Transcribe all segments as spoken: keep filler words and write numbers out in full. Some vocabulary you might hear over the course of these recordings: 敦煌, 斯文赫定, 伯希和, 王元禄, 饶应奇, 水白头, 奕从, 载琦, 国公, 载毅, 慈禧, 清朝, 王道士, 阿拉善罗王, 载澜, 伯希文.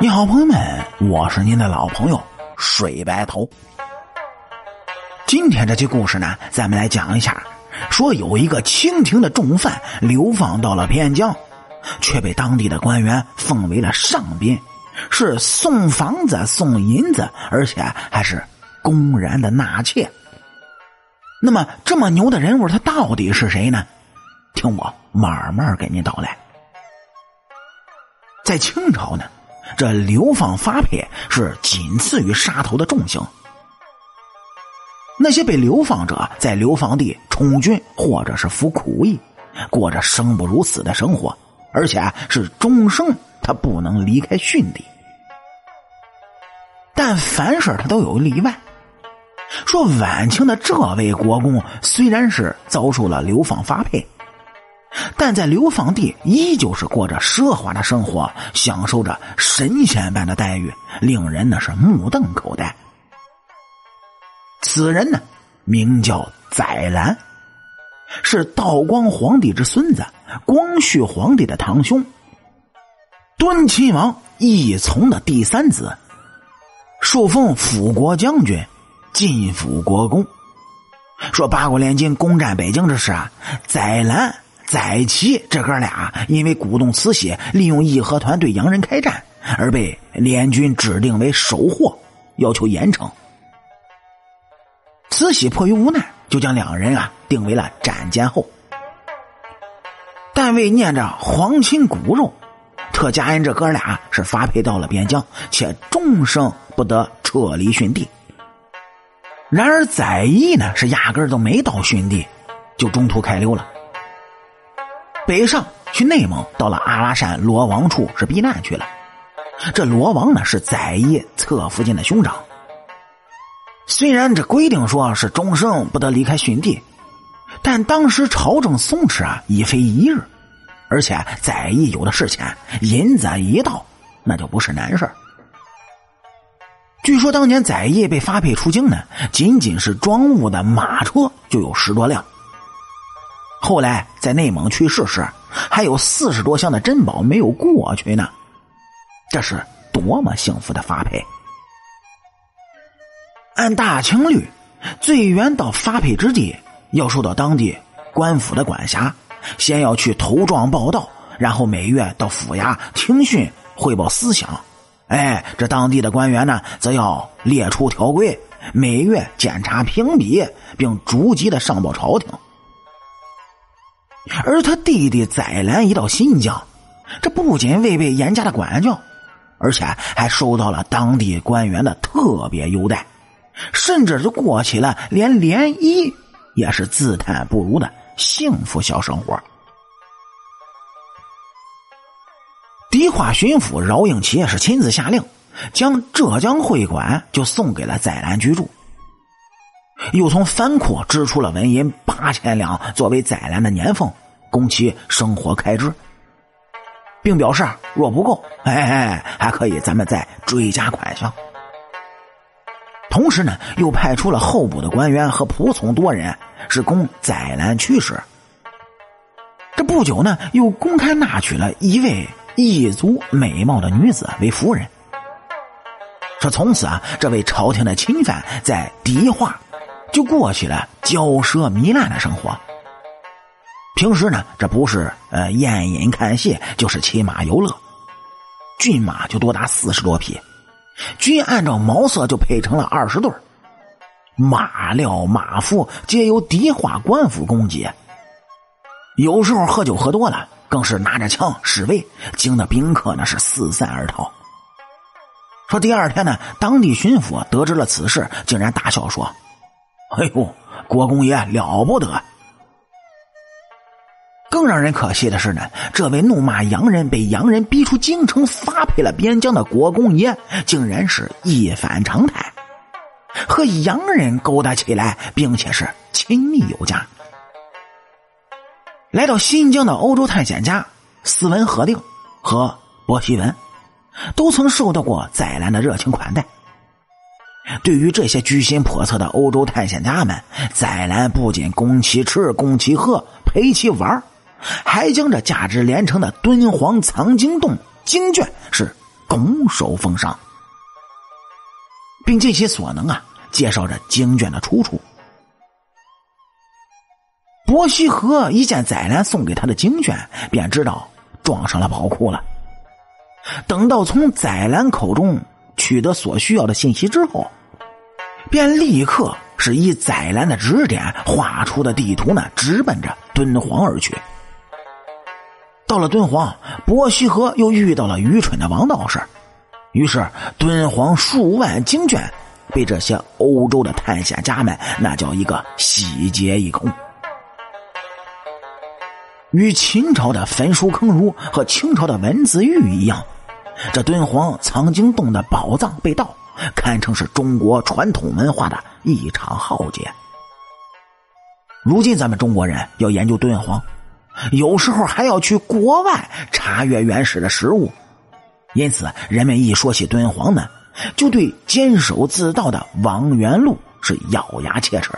你好，朋友们，我是您的老朋友水白头。今天这期故事呢，咱们来讲一下，说有一个清廷的重犯流放到了边疆，却被当地的官员奉为了上宾，是送房子送银子，而且还是公然的纳妾。那么这么牛的人物他到底是谁呢？听我慢慢给您道来。在清朝呢，这流放发配是仅次于杀头的重刑。那些被流放者在流放地充军或者是服苦役，过着生不如死的生活，而且是终生他不能离开殉地。但凡事他都有例外。说晚清的这位国公虽然是遭受了流放发配，但在流放地依旧是过着奢华的生活，享受着神仙般的待遇，令人呢是目瞪口呆。此人呢名叫载澜，是道光皇帝之孙子，光绪皇帝的堂兄，敦亲王奕从的第三子，受封辅国将军、进辅国公。说八国联军攻占北京之时啊，载澜载琦这哥俩因为鼓动慈禧利用义和团对洋人开战，而被联军指定为首获，要求严惩。慈禧迫于无奈，就将两人啊定为了斩监候。但为念着皇亲骨肉，特加恩这哥俩是发配到了边疆，且终生不得撤离殉地。然而载毅呢是压根儿都没到殉地，就中途开溜了，北上去内蒙，到了阿拉善罗王处是避难去了。这罗王呢是载毅侧福晋的兄长，虽然这规定说是终生不得离开殉地，但当时朝政松弛啊已非一日，而且载毅有的是钱，银子一到那就不是难事。据说当年载毅被发配出京呢，仅仅是装物的马车就有十多辆，后来在内蒙去世时，还有四十多箱的珍宝没有过去呢。这是多么幸福的发配！按大清律，罪员到发配之地，要受到当地官府的管辖，先要去投状报到，然后每月到府衙听讯汇报思想。哎，这当地的官员呢，则要列出条规，每月检查评比，并逐级的上报朝廷。而他弟弟载澜一到新疆，这不仅未被严加的管教，而且还受到了当地官员的特别优待，甚至就过起了连联衣也是自叹不如的幸福小生活。迪化巡抚饶应奇是亲自下令，将浙江会馆就送给了载澜居住，又从藩库支出了文银八千两作为载澜的年俸，供其生活开支，并表示若不够，哎哎，还可以咱们再追加款项。同时呢，又派出了候补的官员和仆从多人，是供载澜驱使。这不久呢，又公开纳娶了一位异族美貌的女子为夫人。说从此啊，这位朝廷的钦犯在迪化就过起了骄奢糜烂的生活。平时呢，这不是呃宴饮看戏，就是骑马游乐，骏马就多达四十多匹，均按照毛色就配成了二十对，马料马夫皆由迪化官府供给。有时候喝酒喝多了，更是拿着枪示威，惊得宾客呢是四散而逃。说第二天呢，当地巡抚得知了此事，竟然大笑说：哎呦，国公爷了不得！更让人可惜的是呢，这位怒骂洋人被洋人逼出京城发配了边疆的国公爷，竟然是一反常态，和洋人勾搭起来，并且是亲密有加。来到新疆的欧洲探险家斯文赫定和伯希文都曾受到过载澜的热情款待。对于这些居心叵测的欧洲探险家们，载澜不仅供其吃、供其喝、陪其玩，还将这价值连城的敦煌藏经洞经卷是拱手奉上，并尽其所能啊介绍着经卷的出处。伯希和一见载澜送给他的经卷，便知道撞上了宝库了。等到从载澜口中取得所需要的信息之后，便立刻是以载澜的指点画出的地图呢，直奔着敦煌而去。到了敦煌，伯希和又遇到了愚蠢的王道士，于是敦煌数万经卷被这些欧洲的探险家们那叫一个洗劫一空。与秦朝的焚书坑儒和清朝的文字狱一样，这敦煌藏经洞的宝藏被盗，堪称是中国传统文化的一场浩劫。如今咱们中国人要研究敦煌，有时候还要去国外查阅原始的实物，因此人们一说起敦煌呢，就对坚守自盗的王元禄是咬牙切齿。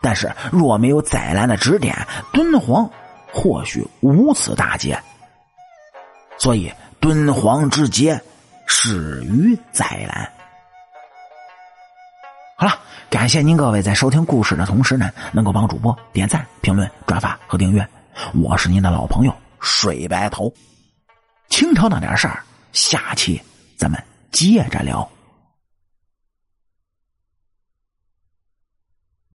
但是若没有载澜的指点，敦煌或许无此大劫。所以敦煌之劫始于载澜。好了，感谢您各位在收听故事的同时呢，能够帮主播点赞、评论、转发和订阅。我是您的老朋友水白头。清朝那点事儿，下期咱们接着聊。